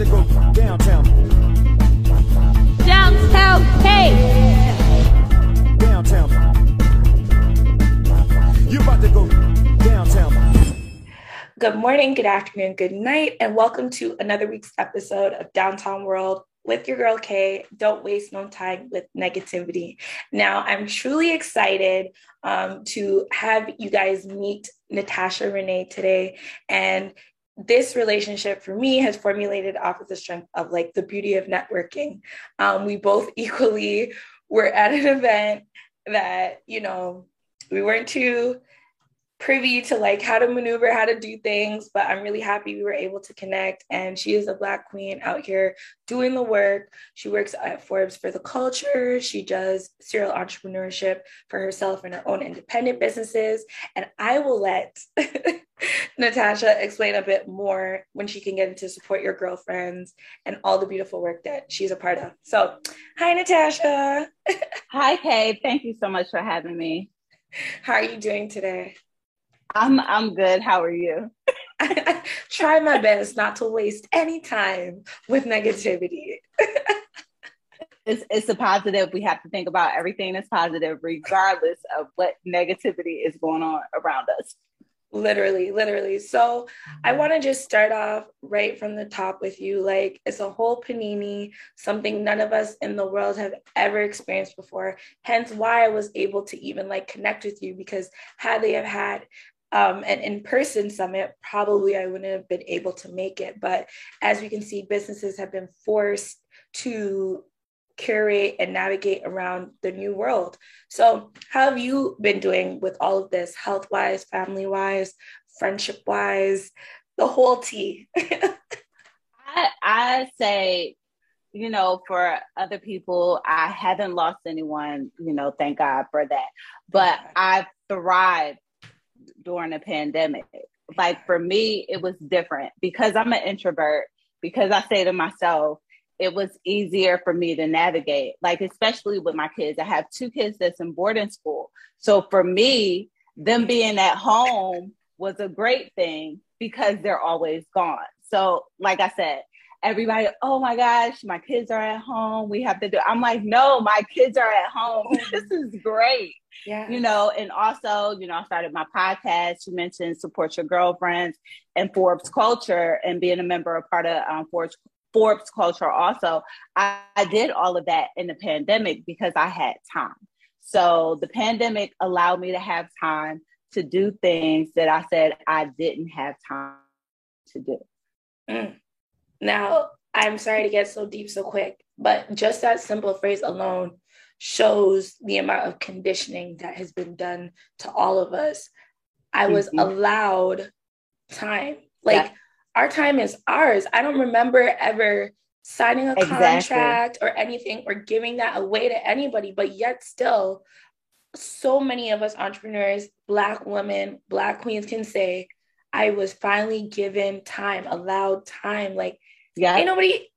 about to go downtown. Downtown, hey. Downtown. You about to go downtown. Good morning, good afternoon, good night, and welcome to another week's episode of Downtown World with your girl Kay. Don't waste no time with negativity. Now, I'm truly excited to have you guys meet Natasha Renee today. And this relationship for me has formulated off of the strength of like the beauty of networking. We both equally were at an event that, you know, we weren't too privy to like how to maneuver, how to do things, but I'm really happy we were able to connect. And she is a Black queen out here doing the work. She works at Forbes for the culture. She does serial entrepreneurship for herself and her own independent businesses. And I will let Natasha explain a bit more when she can get into Support Your Girlfriends and all the beautiful work that she's a part of. So hi, Natasha. Hi, Kay. Thank you so much for having me. How are you doing today? I'm good. How are you? I try my best not to waste any time with negativity. It's a positive. We have to think about everything that's positive, regardless of what negativity is going on around us. Literally. So I want to just start off right from the top with you. Like, it's a whole panini, something none of us in the world have ever experienced before. Hence why I was able to even like connect with you, because had they have had an in-person summit, probably I wouldn't have been able to make it. But as we can see, businesses have been forced to curate and navigate around the new world. So how have you been doing with all of this, health-wise, family-wise, friendship-wise, the whole tea? I say, you know, for other people, I haven't lost anyone, you know, thank God for that. But I've thrived during the pandemic. Like, for me, it was different because I'm an introvert, because I say to myself, it was easier for me to navigate, like, especially with my kids. I have two kids that's in boarding school. So for me, them being at home was a great thing because they're always gone. So like I said, everybody, oh my gosh, my kids are at home. We have to do, I'm like, no, my kids are at home. This is great. Yeah. You know, and also, you know, I started my podcast. You mentioned Support Your Girlfriends and Forbes Culture, and being a member, a part of Forbes Culture also. I did all of that in the pandemic because I had time. So the pandemic allowed me to have time to do things that I said I didn't have time to do. Now, I'm sorry to get so deep so quick, but just that simple phrase alone shows the amount of conditioning that has been done to all of us. I was allowed time. Like, yeah. Our time is ours. I don't remember ever signing a contract or anything or giving that away to anybody, but yet still, so many of us entrepreneurs, Black women, Black queens can say, I was finally given time, allowed time. Like, ain't nobody,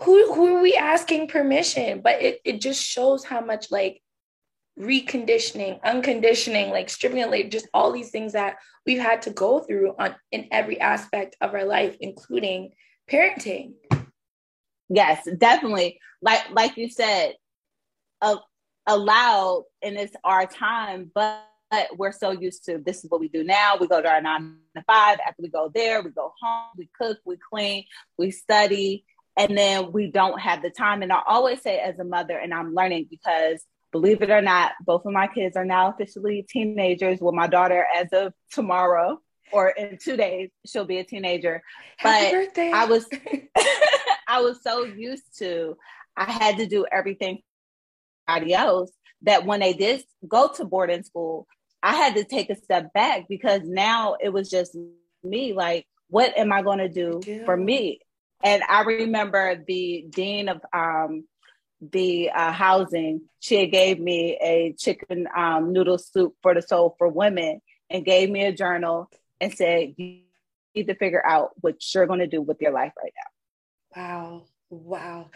who are we asking permission? But it just shows how much like reconditioning, unconditioning, like stripping it, like just all these things that we've had to go through on in every aspect of our life, including parenting. Yes, definitely. Like you said, allowed, and it's our time, but we're so used to, this is what we do now. We go to our 9 to 5. After we go there, we go home, we cook, we clean, we study, and then we don't have the time. And I always say, as a mother, and I'm learning, because believe it or not, both of my kids are now officially teenagers. Well, my daughter, as of tomorrow, or in 2 days, she'll be a teenager. Happy birthday. I was so used to, I had to do everything for everybody else, that when they did go to boarding school, I had to take a step back, because now it was just me. Like, what am I going to do for me? And I remember the dean of the housing, she gave me a chicken noodle soup for the soul for women, and gave me a journal and said, you need to figure out what you're going to do with your life right now. Wow.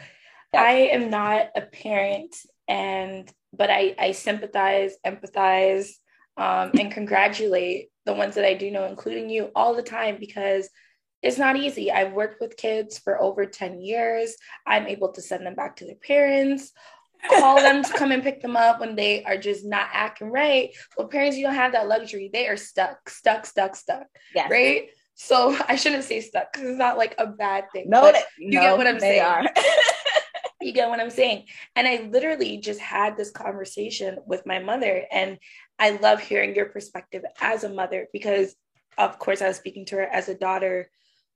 Yeah. I am not a parent, but I sympathize, empathize, and congratulate the ones that I do know, including you, all the time, because it's not easy. I've worked with kids for over 10 years. I'm able to send them back to their parents, call them to come and pick them up when they are just not acting right. Well, parents, you don't have that luxury. They are stuck. Yes. Right? So I shouldn't say stuck because it's not like a bad thing. Get what I'm saying. You get what I'm saying. And I literally just had this conversation with my mother, and I love hearing your perspective as a mother, because of course I was speaking to her as a daughter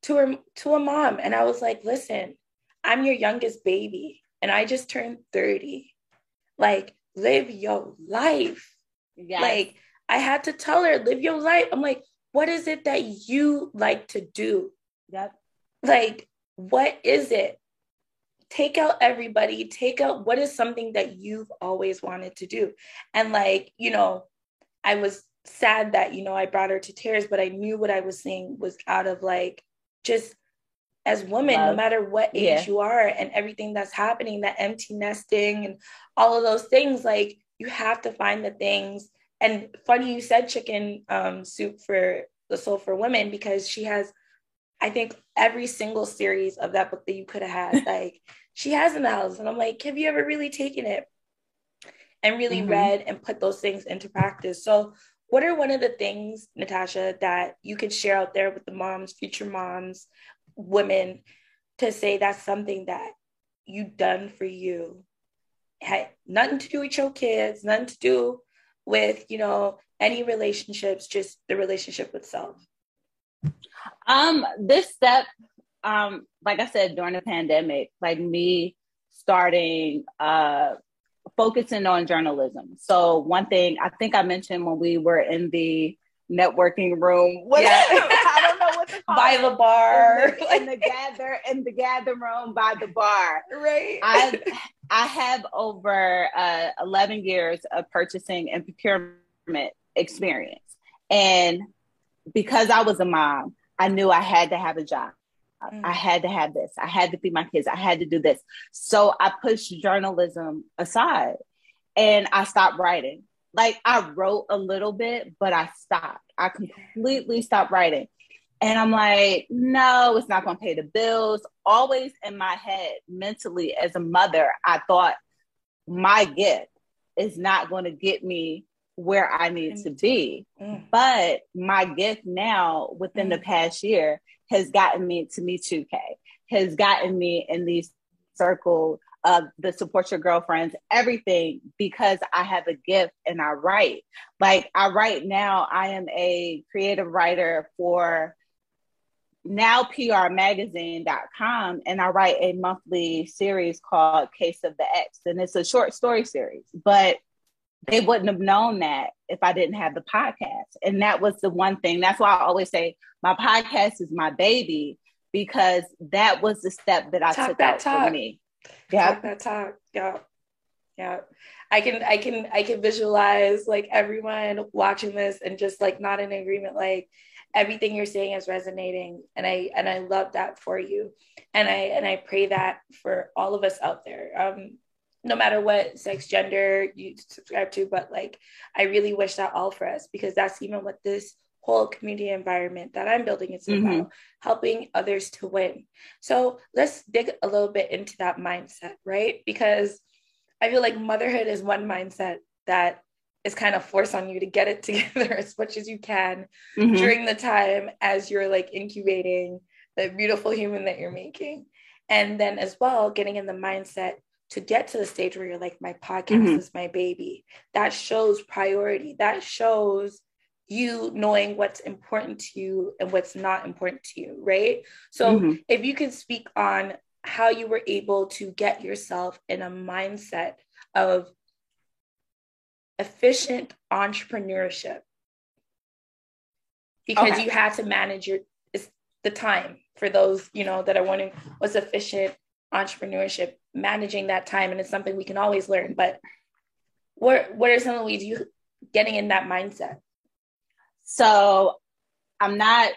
to a mom. And I was like, listen, I'm your youngest baby and I just turned 30. Like, live your life. Yes. Like, I had to tell her, live your life. I'm like, what is it that you like to do? Yep. Like, what is it? Take out everybody, take out what is something that you've always wanted to do. And like, you know, I was sad that, you know, I brought her to tears, but I knew what I was saying was out of like, just as women, no matter what age you are and everything that's happening, that empty nesting and all of those things, like you have to find the things. And funny, you said chicken soup for the soul for women, because she has, I think, every single series of that book that you could have had, like she has in the house. And I'm like, have you ever really taken it and really read and put those things into practice? So what are one of the things, Natasha, that you could share out there with the moms, future moms, women, to say that's something that you've done for you? It had nothing to do with your kids, nothing to do with, you know, any relationships, just the relationship with self. This step, like I said, during the pandemic, like me starting, focusing on journalism. So one thing I think I mentioned when we were in the networking room, I don't know what to call by it. The bar, in the gather room by the bar. Right. I have over 11 years of purchasing and procurement experience, and because I was a mom, I knew I had to have a job. I had to have this. I had to feed my kids. I had to do this. So I pushed journalism aside and I stopped writing. Like, I wrote a little bit, but I stopped. I completely stopped writing. And I'm like, no, it's not going to pay the bills. Always in my head, mentally, as a mother, I thought my gift is not going to get me where I need to be. But my gift now within the past year has gotten me to Me2K, has gotten me in these circle of the Support Your Girlfriends, everything, because I have a gift and I write. Like, I write now, I am a creative writer for nowprmagazine.com, and I write a monthly series called Case of the X, and it's a short story series, but they wouldn't have known that if I didn't have the podcast. And that was the one thing. That's why I always say my podcast is my baby, because that was the step that I took out for me. Yeah. Talk that talk. Yeah. Yeah. I can visualize like everyone watching this and just like not in agreement, like everything you're saying is resonating. And I love that for you. And I pray that for all of us out there. No matter what sex, gender you subscribe to, but like, I really wish that all for us, because that's even what this whole community environment that I'm building is about, helping others to win. So let's dig a little bit into that mindset, right? Because I feel like motherhood is one mindset that is kind of forced on you to get it together as much as you can during the time as you're like incubating the beautiful human that you're making. And then as well, getting in the mindset to get to the stage where you're like, my podcast is my baby. That shows priority. That shows you knowing what's important to you and what's not important to you, right? So if you could speak on how you were able to get yourself in a mindset of efficient entrepreneurship, because you had to manage the time for those, you know, that are wondering what's efficient entrepreneurship, managing that time. And it's something we can always learn, but what are some of the ways you getting in that mindset? So I'm not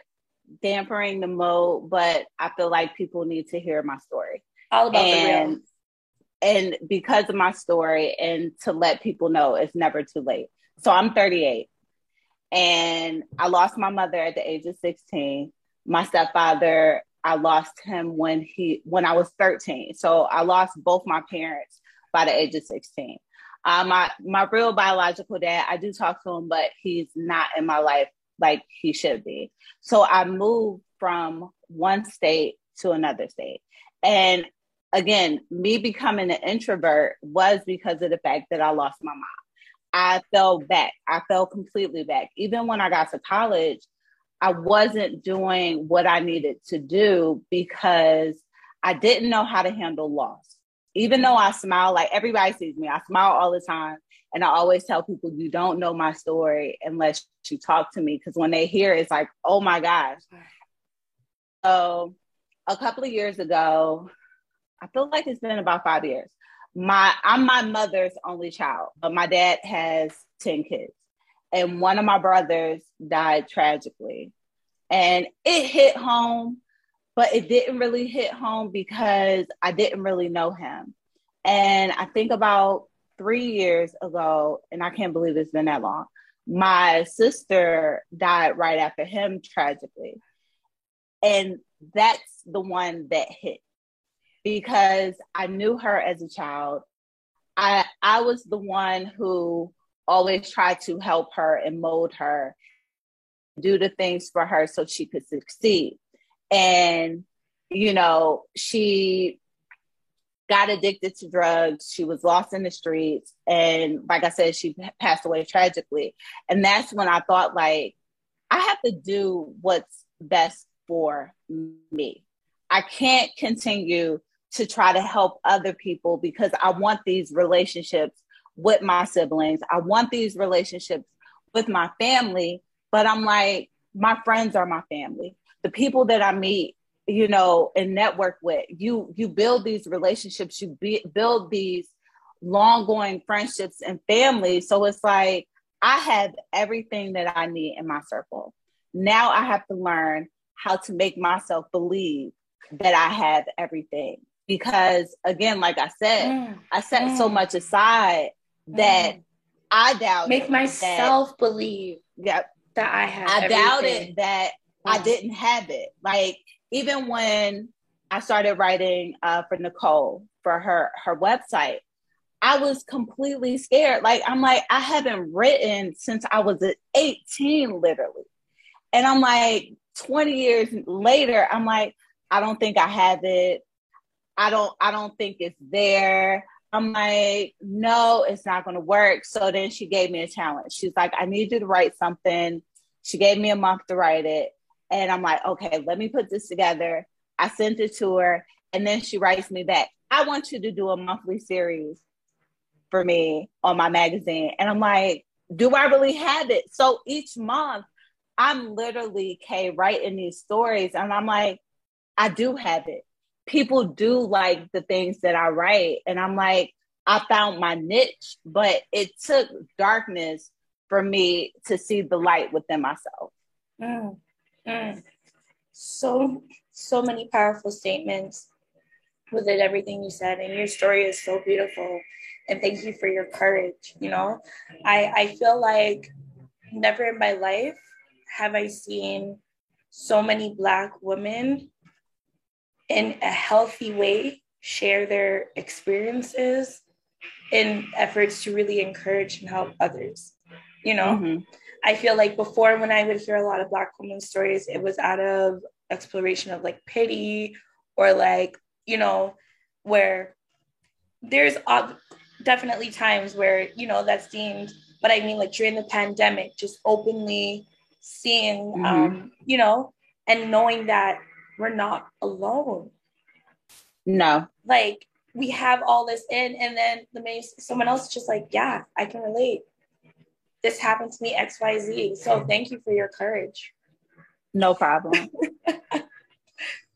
dampering the mode, but I feel like people need to hear my story. All about the real. And because of my story, and to let people know it's never too late. So I'm 38 and I lost my mother at the age of 16. my stepfather, I lost him when I was 13. So I lost both my parents by the age of 16. My real biological dad, I do talk to him, but he's not in my life like he should be. So I moved from one state to another state. And again, me becoming an introvert was because of the fact that I lost my mom. I fell back. I fell completely back. Even when I got to college, I wasn't doing what I needed to do because I didn't know how to handle loss. Even though I smile, like everybody sees me, I smile all the time. And I always tell people, you don't know my story unless you talk to me. Because when they hear it, it's like, oh my gosh. So a couple of years ago, I feel like it's been about 5 years. I'm my mother's only child, but my dad has 10 kids. And one of my brothers died tragically. And it hit home, but it didn't really hit home because I didn't really know him. And I think about 3 years ago, and I can't believe it's been that long, my sister died right after him tragically. And that's the one that hit because I knew her as a child. I was the one who always tried to help her and mold her, do the things for her so she could succeed. And, you know, she got addicted to drugs. She was lost in the streets. And like I said, she passed away tragically. And that's when I thought, like, I have to do what's best for me. I can't continue to try to help other people because I want these relationships with my siblings. I want these relationships with my family, but I'm like, my friends are my family. The people that I meet, you know, and network with, you build these relationships, build these long-going friendships and families. So it's like, I have everything that I need in my circle. Now I have to learn how to make myself believe that I have everything. Because again, like I said, I set so much aside that I doubted. Make myself believe that I have everything. I doubted that I didn't have it. Like, even when I started writing for Nicole, for her website, I was completely scared. Like, I'm like, I haven't written since I was 18, literally. And I'm like, 20 years later, I'm like, I don't think I have it. I don't think it's there. I'm like, no, it's not going to work. So then she gave me a challenge. She's like, I need you to write something. She gave me a month to write it. And I'm like, okay, let me put this together. I sent it to her. And then she writes me back, I want you to do a monthly series for me on my magazine. And I'm like, do I really have it? So each month I'm literally writing these stories. And I'm like, I do have it. People do like the things that I write. And I'm like, I found my niche, but it took darkness for me to see the light within myself. So many powerful statements within everything you said, and your story is so beautiful, and thank you for your courage. You know, I feel like never in my life have I seen so many Black women in a healthy way share their experiences in efforts to really encourage and help others, you know. I feel like before, when I would hear a lot of Black women's stories, it was out of exploration of like pity, or like, you know, where there's definitely times where, you know, that's deemed, but I mean, like during the pandemic, just openly seeing, you know, and knowing that we're not alone. No. Like, we have all this in, and then someone else is just like, yeah, I can relate. This happened to me, X, Y, Z. So thank you for your courage. No problem.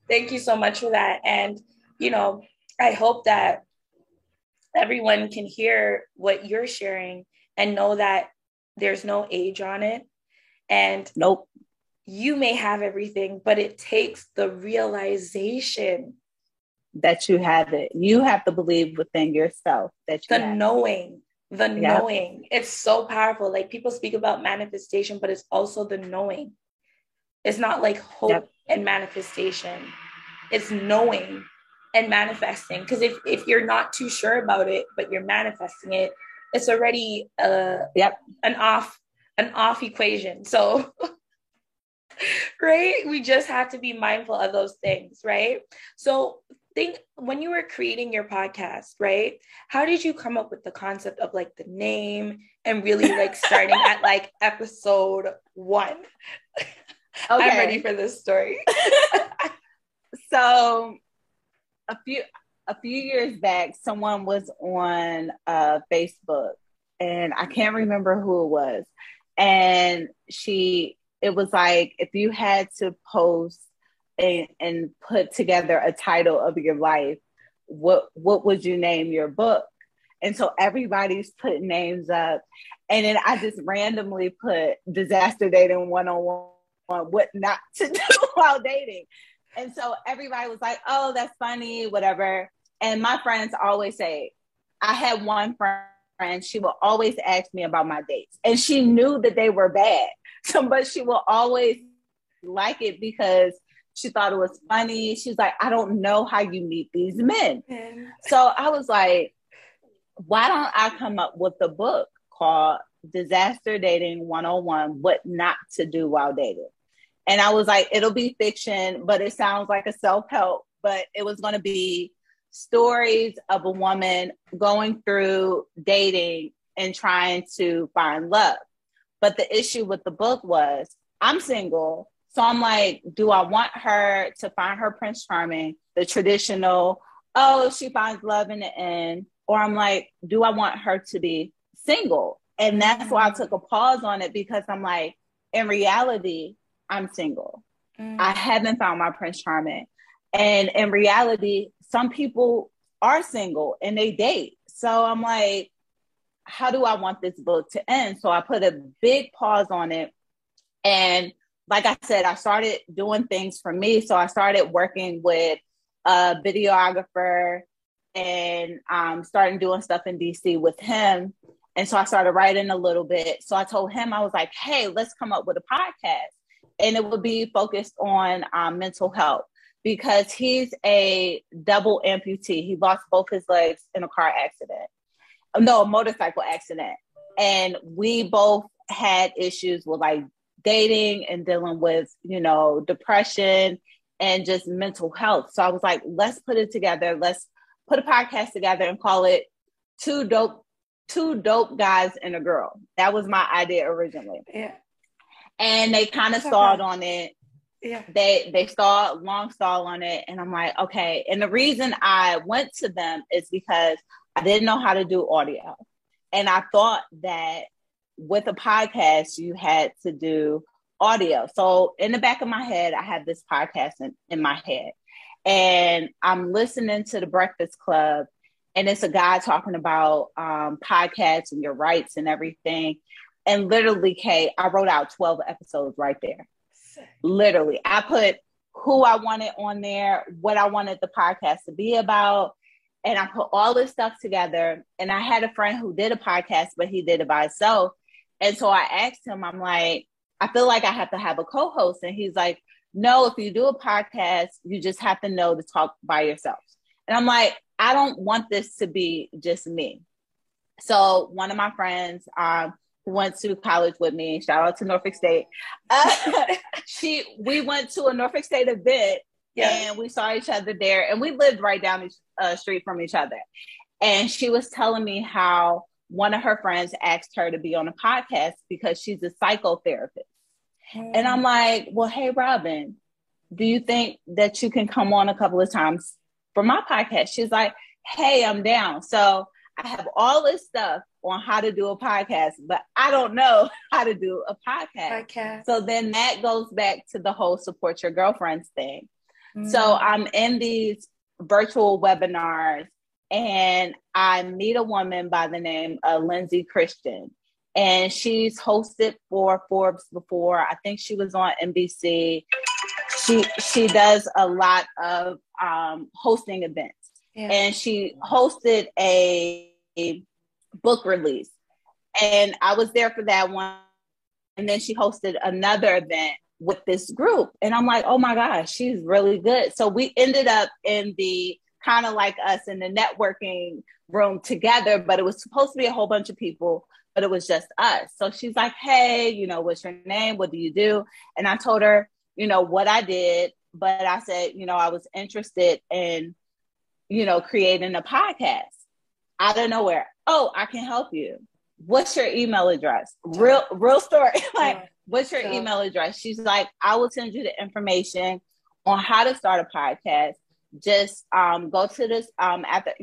Thank you so much for that. And, you know, I hope that everyone can hear what you're sharing and know that there's no age on it. And nope, you may have everything, but it takes the realization that you have it. You have to believe within yourself that you have it. The knowing. The knowing, it's so powerful. Like, people speak about manifestation, but it's also the knowing. It's not like hope and manifestation. It's knowing and manifesting. Because if you're not too sure about it, but you're manifesting it, it's already an off equation. So, right? We just have to be mindful of those things, right? So think when you were creating your podcast, right? How did you come up with the concept of like the name and really like starting at like episode 1? Okay. I'm ready for this story. So a few years back, someone was on Facebook, and I can't remember who it was. And it was like, if you had to post and put together a title of your life, what would you name your book? And so everybody's putting names up. And then I just randomly put Disaster Dating 101, what not to do while dating. And so everybody was like, oh, that's funny, whatever. And my friends always say, I had one friend, she will always ask me about my dates. And she knew that they were bad. So, but she will always like it because she thought it was funny. She's like, I don't know how you meet these men. Mm. So I was like, why don't I come up with a book called Disaster Dating 101, What Not to Do While Dating? And I was like, it'll be fiction, but it sounds like a self-help, but it was going to be stories of a woman going through dating and trying to find love. But the issue with the book was I'm single. So I'm like, do I want her to find her Prince Charming, the traditional, oh, she finds love in the end? Or I'm like, do I want her to be single? And that's why I took a pause on it, because I'm like, in reality, I'm single. Mm. I haven't found my Prince Charming. And in reality, some people are single and they date. So I'm like, how do I want this book to end? So I put a big pause on it. And like I said, I started doing things for me. So I started working with a videographer and started doing stuff in DC with him. And so I started writing a little bit. So I told him, I was like, hey, let's come up with a podcast. And it would be focused on mental health, because he's a double amputee. He lost both his legs in a motorcycle accident. And we both had issues with like dating and dealing with, depression and just mental health. So I was like, let's put it together. Let's put a podcast together and call it Two Dope Guys and a Girl. That was my idea originally. Yeah. And they kind of stalled on it. Yeah. They stalled, long stall on it. And I'm like, okay. And the reason I went to them is because I didn't know how to do audio. And I thought that with a podcast, you had to do audio. So in the back of my head, I had this podcast in my head. And I'm listening to The Breakfast Club. And it's a guy talking about podcasts and your rights and everything. And literally, Kay, I wrote out 12 episodes right there. Sick. Literally, I put who I wanted on there, what I wanted the podcast to be about. And I put all this stuff together. And I had a friend who did a podcast, but he did it by himself. And so I asked him, I'm like, I feel like I have to have a co-host. And he's like, no, if you do a podcast, you just have to know to talk by yourself. And I'm like, I don't want this to be just me. So one of my friends, went to college with me. Shout out to Norfolk State. We went to a Norfolk State event, and we saw each other there, and we lived right down the street from each other. And she was telling me how one of her friends asked her to be on a podcast because she's a psychotherapist. Mm. And I'm like, well, hey, Robin, do you think that you can come on a couple of times for my podcast? She's like, hey, I'm down. So I have all this stuff on how to do a podcast, but I don't know how to do a podcast. So then that goes back to the whole Support Your Girlfriends thing. Mm-hmm. So I'm in these virtual webinars and I meet a woman by the name of Lindsay Christian, and she's hosted for Forbes before. I think she was on NBC. She does a lot of hosting events. Yeah. And she hosted a book release, and I was there for that one. And then she hosted another event with this group. And I'm like, oh my gosh, she's really good. So we ended up in the kind of like us in the networking room together, but it was supposed to be a whole bunch of people, but it was just us. So she's like, hey, you know, what's your name? What do you do? And I told her, you know, what I did, but I said, you know, I was interested in, you know, creating a podcast. Out of nowhere, oh, I can help you. What's your email address? Real story. Like, what's your email address? She's like, I will send you the information on how to start a podcast. Just go to this after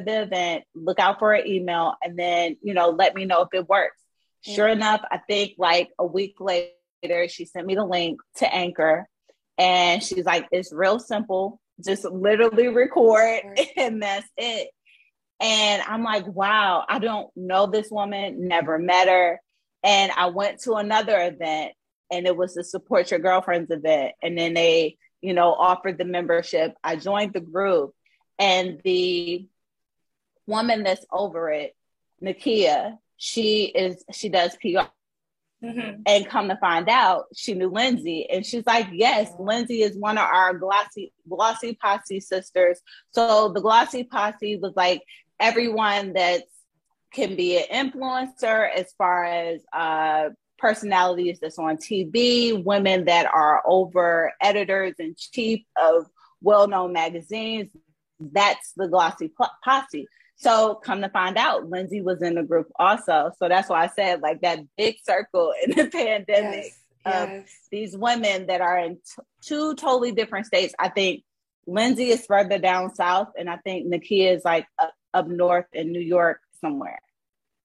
the event, look out for an email, and then, you know, let me know if it works. Mm-hmm. Sure enough, I think like a week later, she sent me the link to Anchor, and she's like, it's real simple. Just literally record, and that's it. And I'm like, wow, I don't know this woman, never met her. And I went to another event, and it was the Support Your Girlfriends event. And then they, you know, offered the membership. I joined the group, and the woman that's over it, Nakia, she does PR. Mm-hmm. And come to find out, she knew Lindsay, and she's like, yes, Lindsay is one of our glossy posse sisters. So the glossy posse was like everyone that can be an influencer as far as personalities that's on TV, women that are over editors in chief of well-known magazines. That's the glossy posse. So come to find out, Lindsay was in the group also. So that's why I said like that big circle in the pandemic of these women that are in two totally different states. I think Lindsay is further down south, and I think Nakia is like up north in New York somewhere.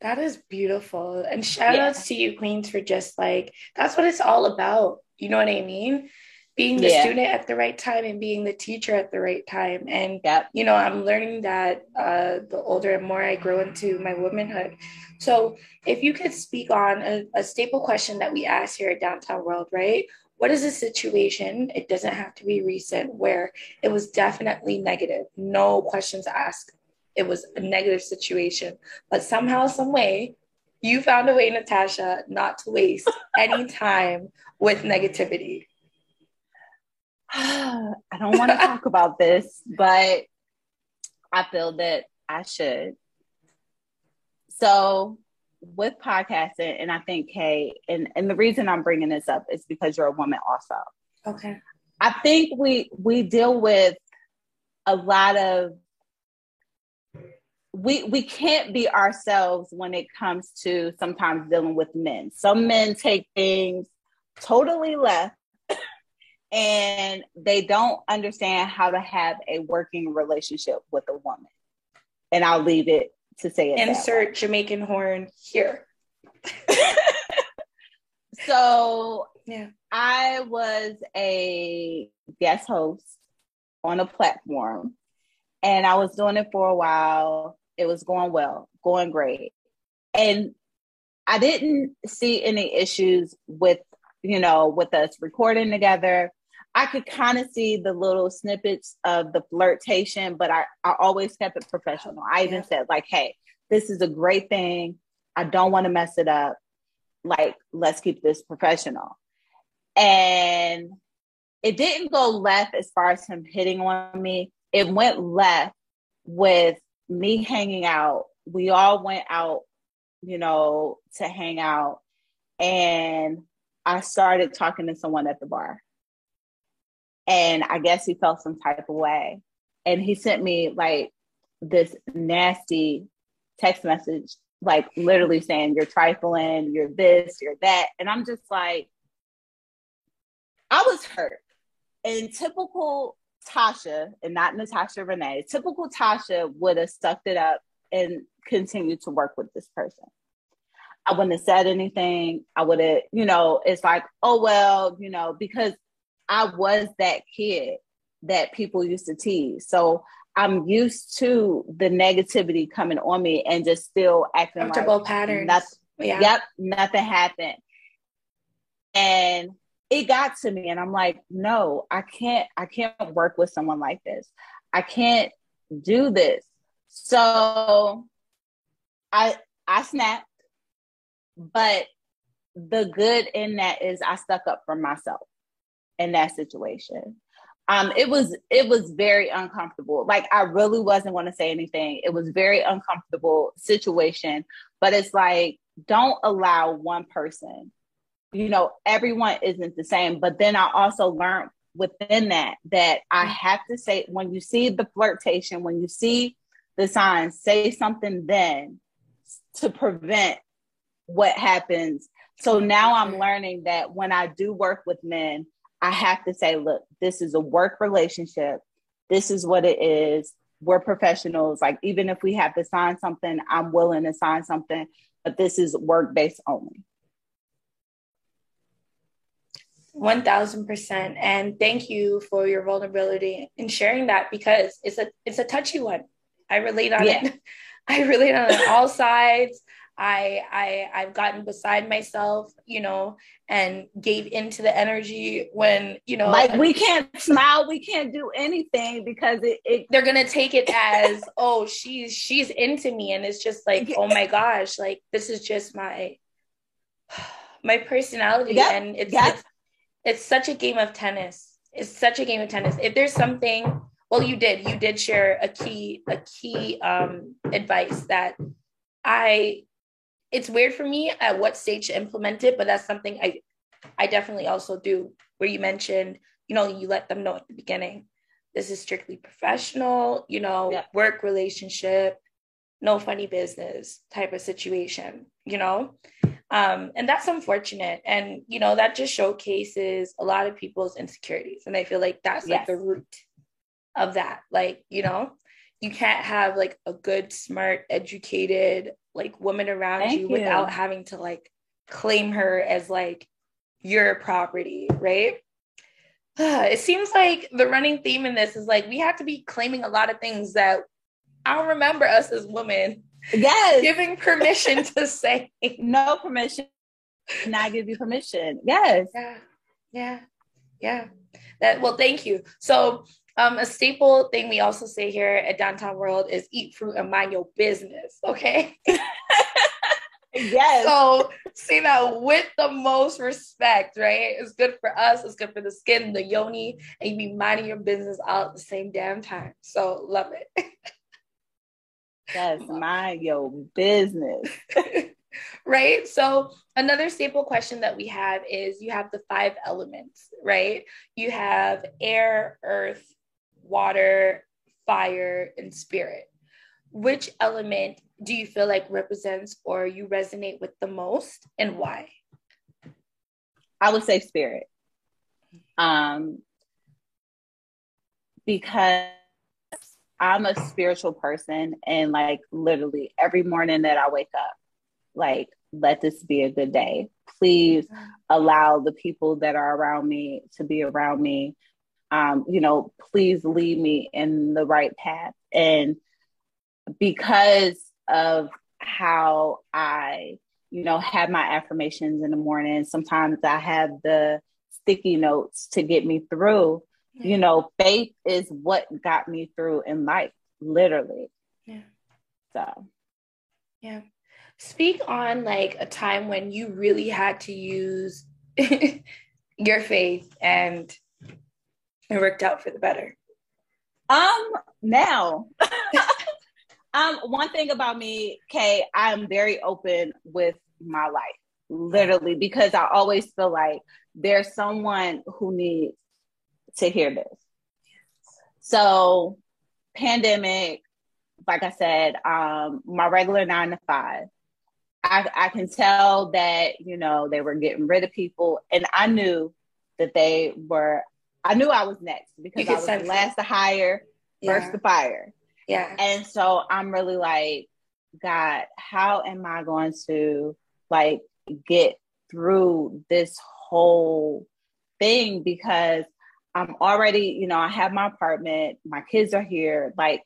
That is beautiful. And shout outs to you queens for just like, that's what it's all about. You know what I mean? Being the student at the right time and being the teacher at the right time. And, you know, I'm learning that the older and more I grow into my womanhood. So if you could speak on a staple question that we ask here at Downtown World, right? What is a situation, it doesn't have to be recent, where it was definitely negative, no questions asked. It was a negative situation, but somehow, some way, you found a way, Natasha, not to waste any time with negativity. I don't want to talk about this, but I feel that I should. So with podcasting, and I think, Kay, and the reason I'm bringing this up is because you're a woman also. Okay. I think we deal with a lot of, we can't be ourselves when it comes to sometimes dealing with men. Some men take things totally left, and they don't understand how to have a working relationship with a woman. And I'll leave it to say it. Insert Jamaican horn here. So I was a guest host on a platform, and I was doing it for a while. It was going well, going great. And I didn't see any issues with, you know, with us recording together. I could kind of see the little snippets of the flirtation, but I always kept it professional. I even said like, hey, this is a great thing. I don't want to mess it up. Like, let's keep this professional. And it didn't go left as far as him hitting on me. It went left with me hanging out. We all went out, you know, to hang out. And I started talking to someone at the bar. And I guess he felt some type of way. And he sent me like this nasty text message, like literally saying, you're trifling, you're this, you're that. And I'm just like, I was hurt. And typical Tasha, and not Natasha Renee, typical Tasha would have sucked it up and continued to work with this person. I wouldn't have said anything. I would have, you know, it's like, oh, well, you know, because I was that kid that people used to tease. So I'm used to the negativity coming on me and just still acting comfortable like patterns. Nothing happened. And it got to me, and I'm like, no, I can't work with someone like this. I can't do this. So I snapped, but the good in that is I stuck up for myself in that situation. It was very uncomfortable. Like, I really wasn't going to say anything. It was very uncomfortable situation, but it's like, don't allow one person, you know, everyone isn't the same. But then I also learned within that I have to say, when you see the flirtation, when you see the signs, say something then to prevent what happens. So now I'm learning that when I do work with men, I have to say, look, this is a work relationship. This is what it is. We're professionals. Like, even if we have to sign something, I'm willing to sign something, but this is work-based only. 1000%. And thank you for your vulnerability in sharing that, because it's a touchy one. I relate on it. I relate on all sides. I've gotten beside myself, you know, and gave into the energy when, you know, like, we can't smile, we can't do anything because they're gonna take it as oh, she's into me, and it's just like, oh my gosh, like, this is just my personality. Yep. And it's such a game of tennis. If there's something, well, you did share a key advice that it's weird for me at what stage to implement it, but that's something I definitely also do, where you mentioned, you know, you let them know at the beginning, this is strictly professional, you know, work relationship, no funny business type of situation, you know? And that's unfortunate. And, you know, that just showcases a lot of people's insecurities. And I feel like that's like the root of that. Like, you know, you can't have like a good, smart, educated, like, woman around you without having to like claim her as like your property, right? It seems like the running theme in this is like, we have to be claiming a lot of things that I don't remember us as women. Yes. Giving permission to say. No permission. Not give you permission. Yes. Yeah. Well, thank you. So a staple thing we also say here at Downtown World is eat fruit and mind your business. Okay. Yes. So say that with the most respect, right? It's good for us. It's good for the skin, the yoni, and you be minding your business all at the same damn time. So love it. Yes, mind your business. Right? So another staple question that we have is, you have the 5 elements, right? You have air, earth, water, fire, and spirit. Which element do you feel like represents or you resonate with the most, and why? I would say spirit. Because I'm a spiritual person, and like, literally every morning that I wake up, like, let this be a good day. Please allow the people that are around me to be around me. You know, please lead me in the right path. And because of how I, you know, have my affirmations in the morning, sometimes I have the sticky notes to get me through. Yeah. You know, faith is what got me through in life, literally. Yeah. So. Yeah. Speak on like a time when you really had to use your faith and it worked out for the better. Now, one thing about me, Kay, I'm very open with my life, literally, because I always feel like there's someone who needs to hear this. Yes. So, pandemic, like I said, my regular 9 to 5, I can tell that, you know, they were getting rid of people, and I knew that I knew I was next, because I was the last to hire, first to fire. Yeah. And so I'm really like, God, how am I going to like get through this whole thing? Because I'm already, you know, I have my apartment, my kids are here. Like,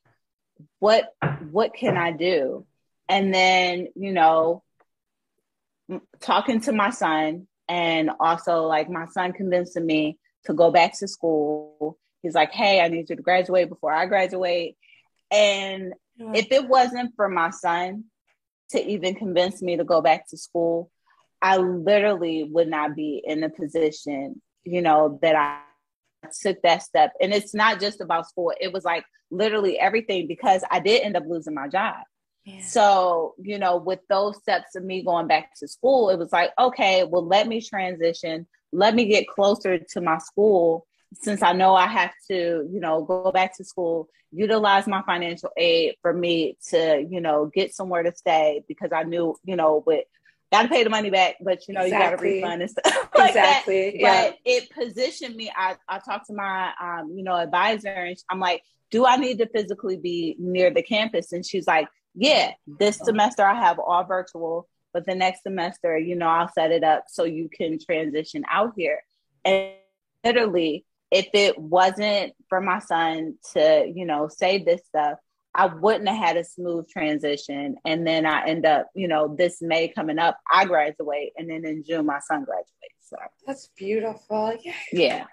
what can I do? And then, you know, talking to my son, and also like my son convincing me to go back to school. He's like, hey, I need you to graduate before I graduate. And if it wasn't for my son to even convince me to go back to school, I literally would not be in the position, you know, that I took that step. And it's not just about sport. It was like literally everything, because I did end up losing my job. Yeah. So, you know, with those steps of me going back to school, it was like, okay, well, let me transition. Let me get closer to my school, since I know I have to, you know, go back to school, utilize my financial aid for me to, you know, get somewhere to stay, because I knew, you know, with got to pay the money back, but, you know, exactly. You got to refund and stuff like exactly. that. Yeah. But it positioned me. I talked to my, you know, advisor, and I'm like, do I need to physically be near the campus? And she's like, yeah, this semester I have all virtual, but the next semester, you know, I'll set it up so you can transition out here. And literally, if it wasn't for my son to, you know, say this stuff, I wouldn't have had a smooth transition. And then I end up, you know, this May coming up, I graduate. And then in June, my son graduates. So that's beautiful. Yeah. Yeah.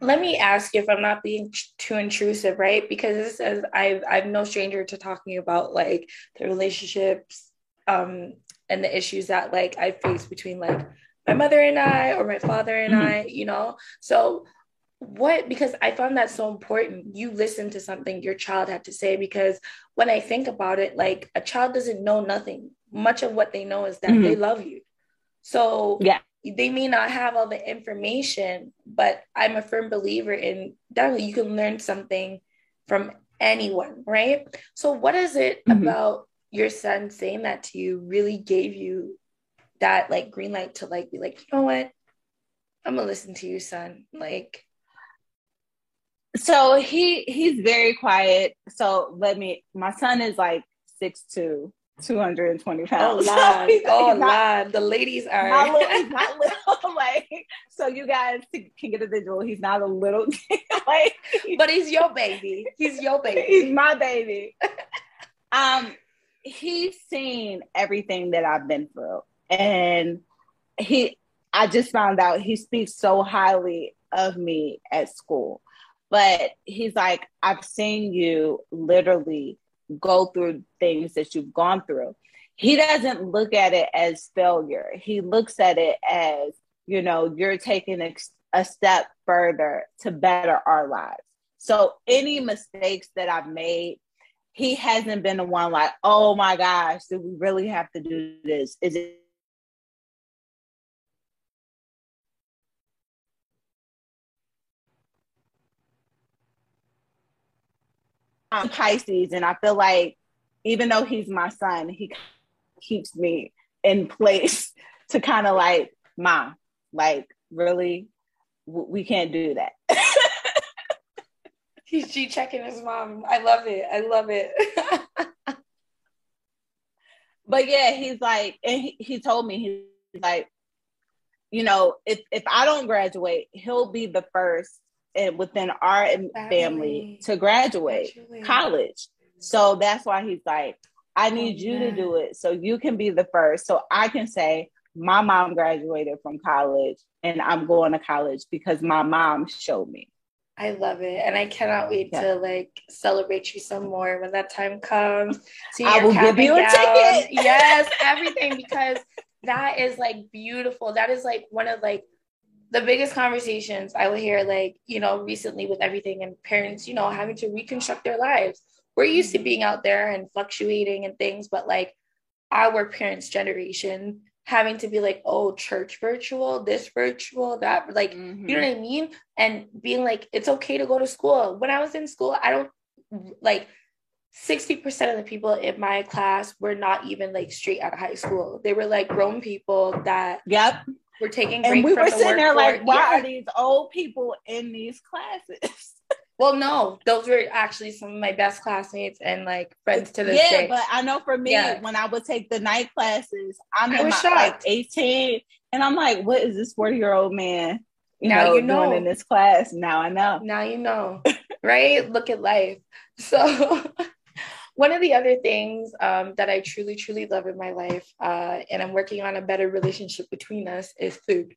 Let me ask you, if I'm not being too intrusive, right? Because this is, I'm no stranger to talking about like the relationships and the issues that like I face between like my mother and I, or my father and mm-hmm. I, you know? So because I found that so important. You listen to something your child had to say, because when I think about it, like a child doesn't know nothing. Much of what they know is that mm-hmm. they love you. So yeah, they may not have all the information, but I'm a firm believer in that you can learn something from anyone, right? So what is it mm-hmm. about your son saying that to you really gave you that like green light to like be like, you know what, I'm gonna listen to you, son? Like, so he's very quiet. So my son is like 6'2", 220 pounds. Oh lord, oh lord, the ladies are not little. Like, so you guys can get a visual. He's not a little like, but he's your baby. He's my baby. He's seen everything that I've been through. And I just found out he speaks so highly of me at school, but he's like, I've seen you literally go through things that you've gone through. He doesn't look at it as failure. He looks at it as, you know, you're taking a step further to better our lives. So any mistakes that I've made, he hasn't been the one like, oh my gosh, do we really have to do this? Is it? I'm Pisces, and I feel like even though he's my son, he keeps me in place to kind of like, Mom, like, really, we can't do that. He's G-checking his mom. I love it. But yeah, he's like, and he told me, he's like, you know, if I don't graduate, he'll be the first and within our family to graduate college. So that's why he's like, I need you to do it so you can be the first. So I can say, my mom graduated from college and I'm going to college because my mom showed me. I love it. And I cannot wait to like celebrate you some more when that time comes. See, I will give you a ticket. Yes, everything, because that is like beautiful. That is like one of like the biggest conversations I will hear, like, you know, recently with everything and parents, you know, having to reconstruct their lives. We're used to being out there and fluctuating and things, but like our parents' generation having to be like, oh, church virtual, this virtual, that, like, mm-hmm. you know what I mean? And being like, it's okay to go to school. When I was in school, 60% of the people in my class were not even like straight out of high school. They were like grown people that yep. We're taking break and we from were the sitting there like, why are these old people in these classes? Well, no, those were actually some of my best classmates and like friends to this day. Yeah, but I know for me, when I would take the night classes, I was shocked. Like 18, and I'm like, what is this 40-year-old man doing in this class? Now I know. Now you know, right? Look at life. So one of the other things that I truly, truly love in my life, and I'm working on a better relationship between us, is food.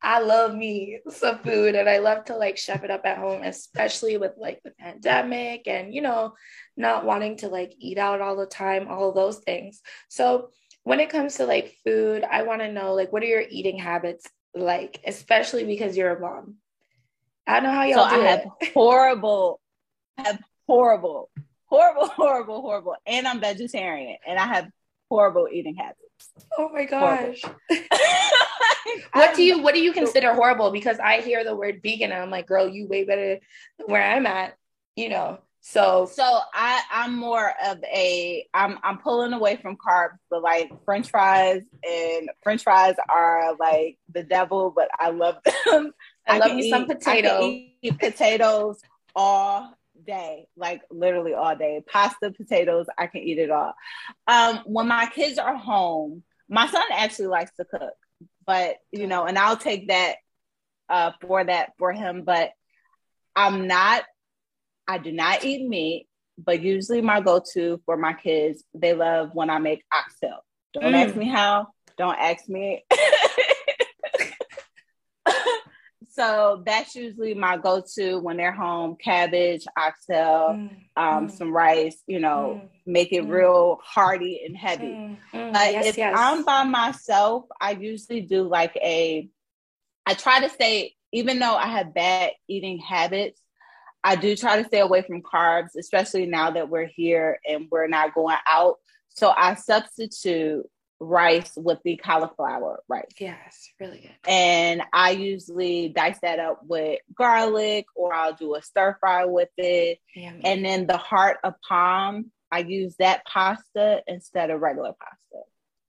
I love me some food, and I love to like chef it up at home, especially with like the pandemic and, you know, not wanting to like eat out all the time, all of those things. So when it comes to like food, I want to know, like, what are your eating habits like, especially because you're a mom? I know how y'all do it. I have horrible, and I'm vegetarian, and I have horrible eating habits. Oh my gosh. What do you consider horrible? Because I hear the word vegan and I'm like, girl, you way better than where I'm at, you know. So I'm pulling away from carbs, but like French fries are like the devil, but I love them. I love me some potatoes. I can eat potatoes all day, like literally all day. Pasta, potatoes, I can eat it all. When my kids are home, my son actually likes to cook, but you know, and I'll take that for him, but I do not eat meat, but usually my go-to for my kids, they love when I make oxtail. Don't ask me how, don't ask me. So that's usually my go-to when they're home: cabbage, oxtail, some rice, you know, make it real hearty and heavy. If I'm by myself, I usually do I try to stay, even though I have bad eating habits, I do try to stay away from carbs, especially now that we're here and we're not going out. So I substitute rice with the cauliflower rice. Yes, really good. And I usually dice that up with garlic, or I'll do a stir fry with it. Yummy. And then the heart of palm, I use that pasta instead of regular pasta.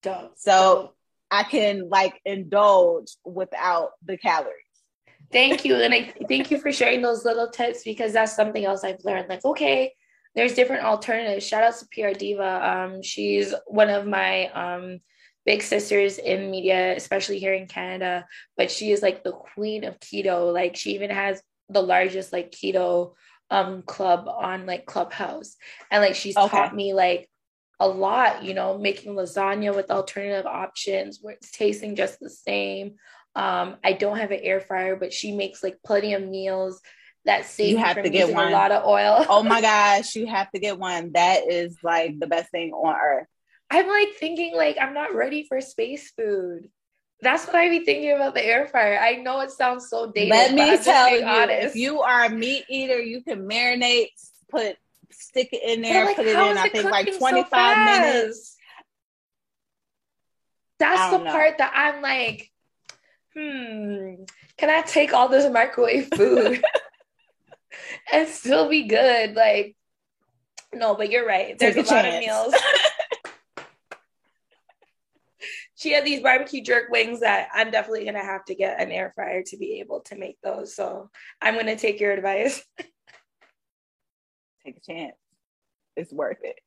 Dope. So I can like indulge without the calories. Thank you. And I thank you for sharing those little tips, because that's something else I've learned. Like, okay, there's different alternatives. Shout out to PR Diva. She's one of my big sisters in media, especially here in Canada, but she is like the queen of keto. Like, she even has the largest like keto club on like Clubhouse. And like, she's taught me like a lot, you know, making lasagna with alternative options where it's tasting just the same. I don't have an air fryer, but she makes like plenty of meals that save you from using a lot of oil. Oh my gosh, you have to get one. That is like the best thing on earth. I'm like thinking like, I'm not ready for space food. That's what I be thinking about the air fryer. I know it sounds so dated. Let me tell you, if you are a meat eater, you can marinate, stick it in there, put it in, I think like 25 minutes. That's the part that I'm like, can I take all this microwave food and still be good? Like, no, but you're right. There's a lot of meals. She had these barbecue jerk wings that I'm definitely going to have to get an air fryer to be able to make those. So I'm going to take your advice. Take a chance. It's worth it.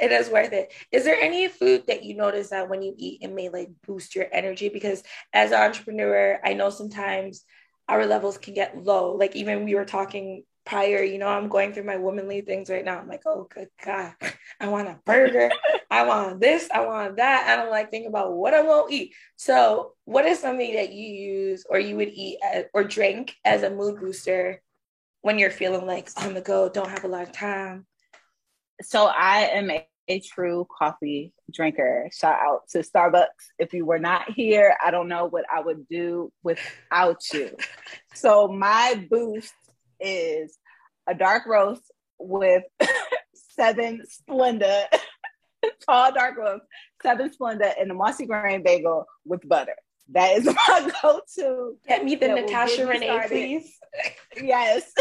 It is worth it. Is there any food that you notice that when you eat, it may like boost your energy? Because as an entrepreneur, I know sometimes our levels can get low. Like, even we were talking prior, you know, I'm going through my womanly things right now. I'm like, oh good God, I want a burger. I want this, I want that. And I'm like, think about what I won't eat. So what is something that you use or you would eat or drink as a mood booster when you're feeling like on the go, don't have a lot of time? So I am a true coffee drinker. Shout out to Starbucks. If you were not here, I don't know what I would do without you. So my boost is a dark roast with 7 Splenda, tall dark roast, 7 Splenda, and a mossy grain bagel with butter. That is my go-to. Get me the Natasha Renee, please. Yes.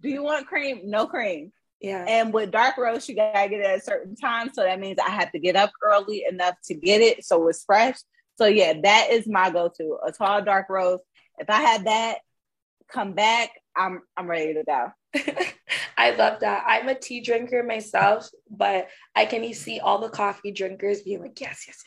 Do you want cream? No cream. Yeah. And with dark roast, you gotta get it at a certain time. So that means I have to get up early enough to get it, so it's fresh. So yeah, that is my go-to. A tall dark roast. If I had that, come back, I'm ready to go. I love that. I'm a tea drinker myself, but I can see all the coffee drinkers being like, yes.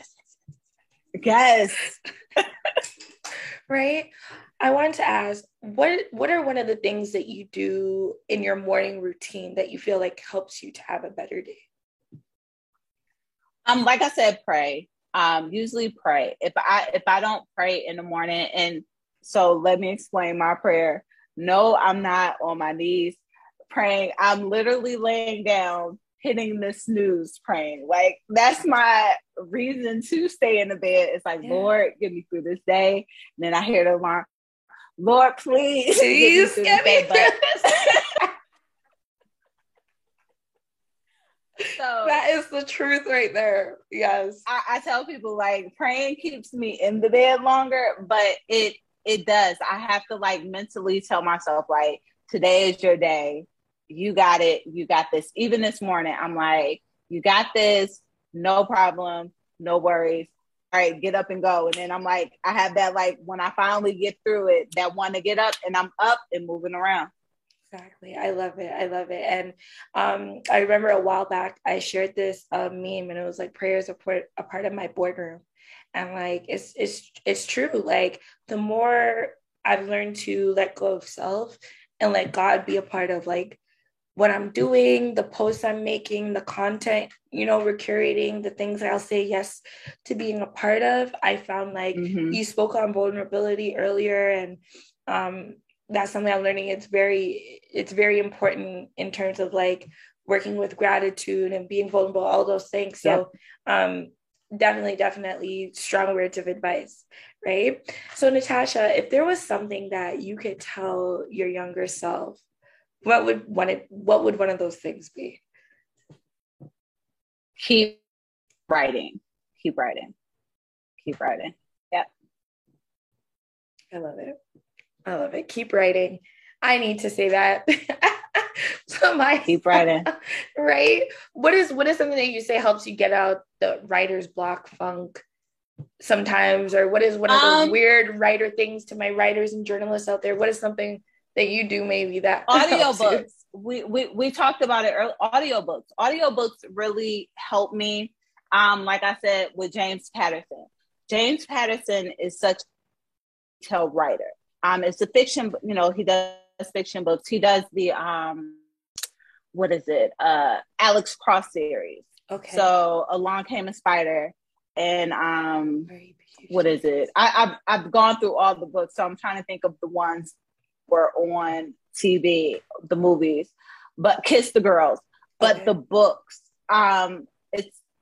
Right? I wanted to ask, what are one of the things that you do in your morning routine that you feel like helps you to have a better day? Like I said, pray. usually pray. If I don't pray in the morning, and so let me explain my prayer. No, I'm not on my knees praying. I'm literally laying down, hitting the snooze, praying. Like, that's my reason to stay in the bed. It's like, Lord, get me through this day. And then I hear the alarm. Lord, please. Please get me through this day. So that is the truth right there. Yes. I tell people, like, praying keeps me in the bed longer, but it does. I have to, like, mentally tell myself, like, today is your day. You got it. You got this. Even this morning, I'm like, you got this. No problem. No worries. All right, get up and go. And then I'm like, I have that, like, when I finally get through it, that want to get up, and I'm up and moving around. Exactly. I love it. I love it. And I remember a while back, I shared this meme, and it was like, prayer is a part of my boardroom. And like, it's true. Like, the more I've learned to let go of self and let God be a part of, like, what I'm doing, the posts I'm making, the content, you know, we're curating, the things that I'll say yes to being a part of. I found, like, you spoke on vulnerability earlier, and that's something I'm learning. It's very important in terms of, like, working with gratitude and being vulnerable, all those things. So definitely strong words of advice, right? So Natasha, if there was something that you could tell your younger self, what would one of those things be? Keep writing. Yep. I love it. Keep writing. I need to say that. Keep writing. Right? What is something that you say helps you get out the writer's block funk sometimes? Or what is one of those weird writer things to my writers and journalists out there? What is something that you do maybe that audiobooks? We talked about it earlier. Audiobooks. Audiobooks really help me. Like I said, with James Patterson. James Patterson is such a detailed writer. It's a fiction, you know, he does fiction books. He does the, Alex Cross series. Okay. So Along Came a Spider, and I've gone through all the books. So I'm trying to think of the ones that were on TV, the movies, but Kiss the Girls, but the books, I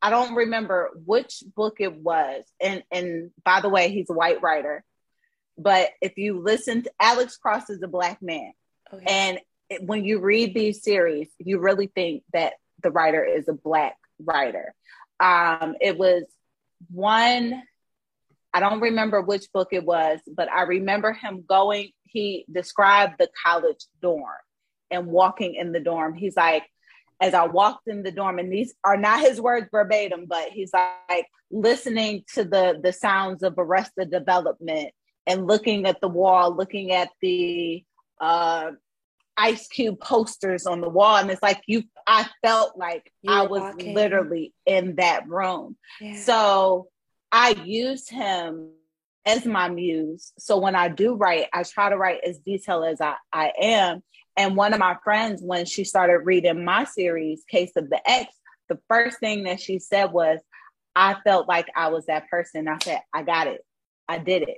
don't remember which book it was. And by the way, he's a white writer. But if you listen to Alex Cross, is a black man. Okay. And when you read these series, you really think that the writer is a black writer. It was one, I don't remember which book it was, but I remember him going, he described the college dorm and walking in the dorm. He's like, as I walked in the dorm, and these are not his words verbatim, but he's like listening to the sounds of Arrested Development, and looking at the wall, looking at the Ice Cube posters on the wall. And it's like, I felt like I was walking. Literally in that room. Yeah. So I use him as my muse. So when I do write, I try to write as detailed as I am. And one of my friends, when she started reading my series, Case of the X, the first thing that she said was, I felt like I was that person. I said, I got it. I did it.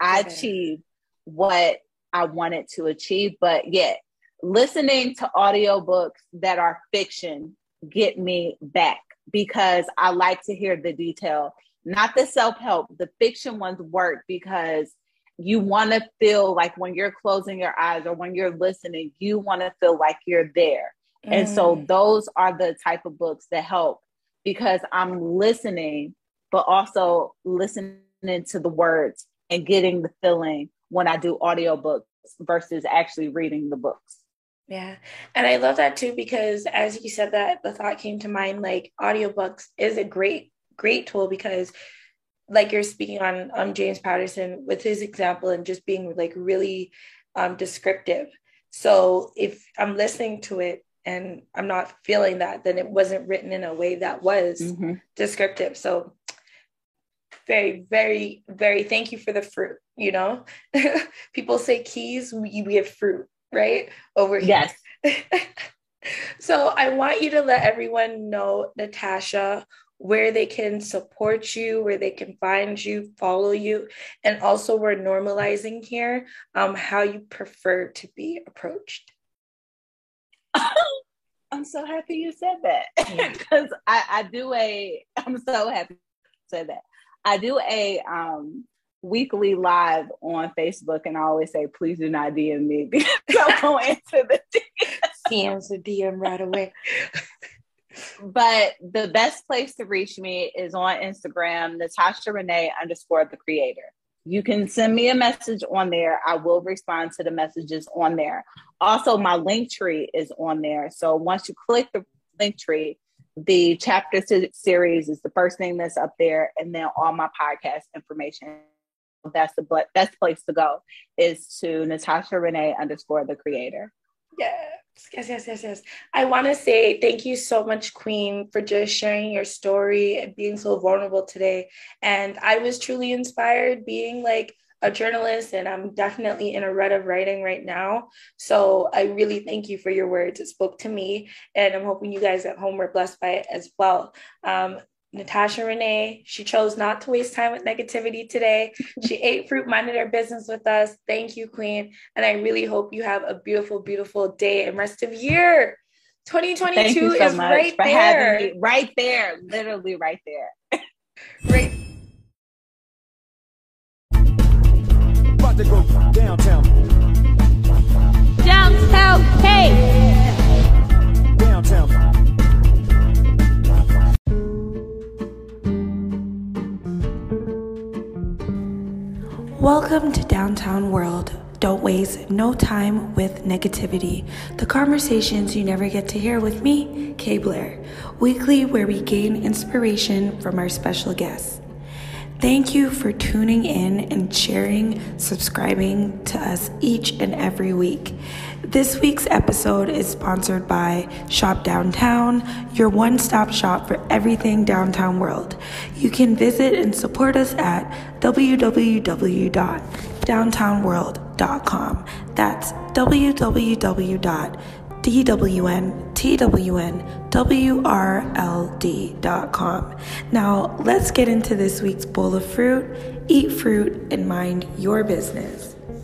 I achieved what I wanted to achieve, but yet listening to audiobooks that are fiction get me back, because I like to hear the detail, not the self-help. The fiction ones work because you want to feel like when you're closing your eyes or when you're listening, you want to feel like you're there. Mm. And so those are the type of books that help, because I'm listening, but also listening to the words and getting the feeling when I do audiobooks versus actually reading the books. Yeah. And I love that too, because as you said that, the thought came to mind, like, audiobooks is a great, great tool, because like you're speaking on James Patterson with his example and just being like really descriptive. So if I'm listening to it and I'm not feeling that, then it wasn't written in a way that was descriptive. So very, very, very, thank you for the fruit, you know. People say keys, we have fruit, right? Over here. Yes. So I want you to let everyone know, Natasha, where they can support you, where they can find you, follow you. And also we're normalizing here how you prefer to be approached. I'm so happy you said that because I'm so happy you said that. I do a weekly live on Facebook, and I always say, please do not DM me because I'm going into the DMs. DMs DM right away. But the best place to reach me is on Instagram, Natasha_Renee_the creator. You can send me a message on there. I will respond to the messages on there. Also, my link tree is on there. So once you click the link tree, the chapter series is the first thing that's up there. And then all my podcast information. That's the best place to go is to Natasha_Renee_the creator. Yes. I want to say thank you so much, Queen, for just sharing your story and being so vulnerable today. And I was truly inspired being like a journalist, and I'm definitely in a rut of writing right now. So I really thank you for your words. It spoke to me, and I'm hoping you guys at home were blessed by it as well. Natasha Renee, she chose not to waste time with negativity today. She ate fruit, minded her business with us. Thank you, Queen. And I really hope you have a beautiful, beautiful day and rest of year. 2022 is right there. Right there, literally right there. Right. About to go downtown. Downtown K. Downtown. Welcome to Downtown World. Don't waste no time with negativity. The conversations you never get to hear with me, Kay Blair, weekly where we gain inspiration from our special guests. Thank you for tuning in and sharing, subscribing to us each and every week. This week's episode is sponsored by Shop Downtown, your one-stop shop for everything Downtown World. You can visit and support us at www.downtownworld.com. That's www.DWNTWNWRLD.com. Now, let's get into this week's bowl of fruit. Eat fruit and mind your business.